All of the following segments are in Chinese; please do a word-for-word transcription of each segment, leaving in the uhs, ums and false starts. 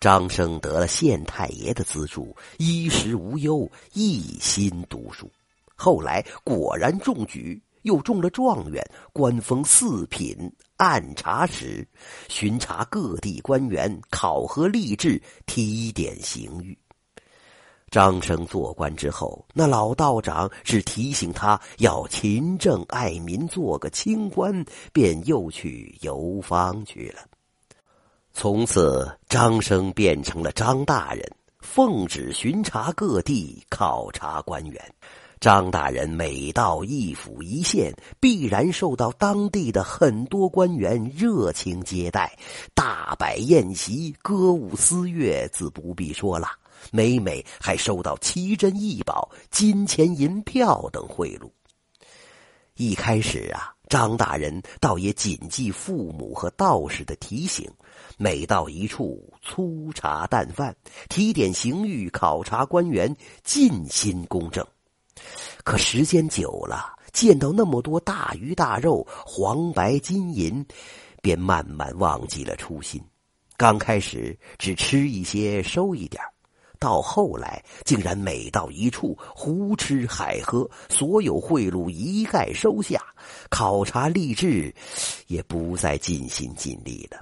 张生得了县太爷的资助，衣食无忧，一心读书。后来果然中举，又中了状元，官封四品按察使，巡查各地官员，考核吏治，提点刑狱。张生做官之后，那老道长是提醒他要勤政爱民，做个清官，便又去游方去了。从此张生变成了张大人，奉旨巡查各地，考察官员。张大人每到一府一县，必然受到当地的很多官员热情接待，大摆宴席，歌舞私乐自不必说了，每每还收到奇珍异宝、金钱银票等贿赂。一开始啊，张大人倒也谨记父母和道士的提醒，每到一处粗茶淡饭，提点刑狱，考察官员，尽心公正。可时间久了，见到那么多大鱼大肉、黄白金银，便慢慢忘记了初心。刚开始只吃一些收一点，到后来竟然每到一处胡吃海喝，所有贿赂一概收下，考察吏治也不再尽心尽力了。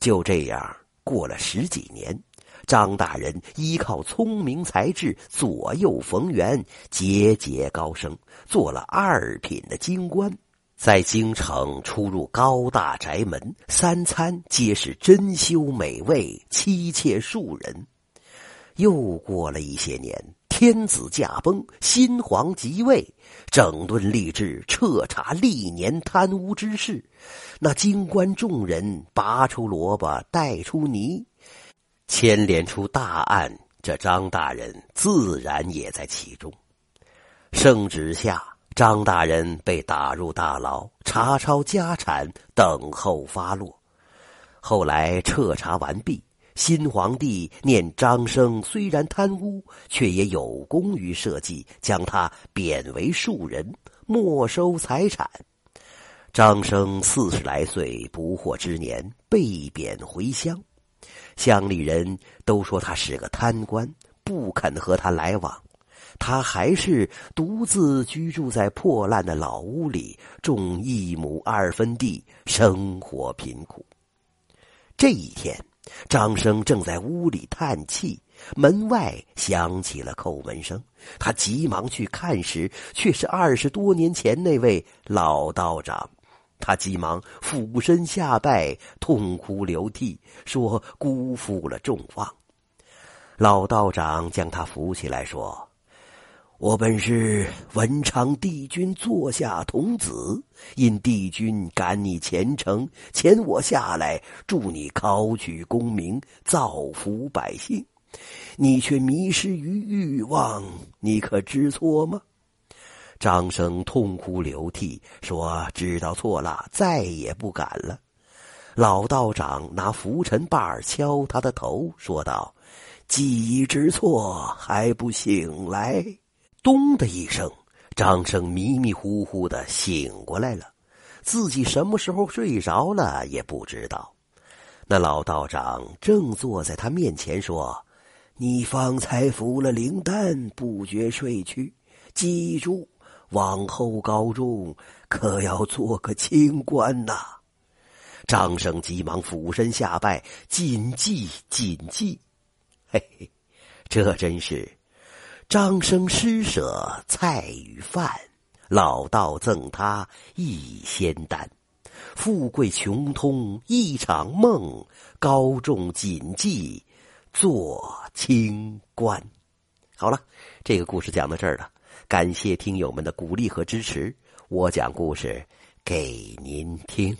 就这样过了十几年，张大人依靠聪明才智，左右逢源，节节高升，做了二品的京官，在京城出入高大宅门，三餐皆是珍馐美味，妻妾数人。又过了一些年，天子驾崩，新皇即位，整顿吏治，彻查历年贪污之事。那京官众人拔出萝卜带出泥，牵连出大案，这张大人自然也在其中。圣旨下，张大人被打入大牢，查抄家产，等候发落。后来彻查完毕，新皇帝念张生虽然贪污，却也有功于社稷，将他贬为庶人，没收财产。张生四十来岁不惑之年，被贬回乡，乡里人都说他是个贪官，不肯和他来往。他还是独自居住在破烂的老屋里，种一亩二分地，生活贫苦。这一天，张生正在屋里叹气，门外响起了叩门声。他急忙去看时，却是二十多年前那位老道长。他急忙俯身下拜，痛哭流涕，说辜负了众望。老道长将他扶起来，说：我本是文昌帝君座下童子，因帝君感你虔诚，遣我下来助你考取功名，造福百姓。你却迷失于欲望，你可知错吗？张生痛哭流涕，说知道错了，再也不敢了。老道长拿拂尘把敲他的头，说道：既已知错，还不醒来？咚的一声，张生迷迷糊糊的醒过来了，自己什么时候睡着了也不知道。那老道长正坐在他面前，说：你方才服了灵丹，不觉睡去，记住，往后高中可要做个清官呐。张生急忙俯身下拜，谨记谨记。嘿嘿，这真是张生施舍菜与饭，老道赠他一仙丹。富贵穷通一场梦，高中谨记做清官。好了，这个故事讲到这儿了，感谢听友们的鼓励和支持，我讲故事给您听。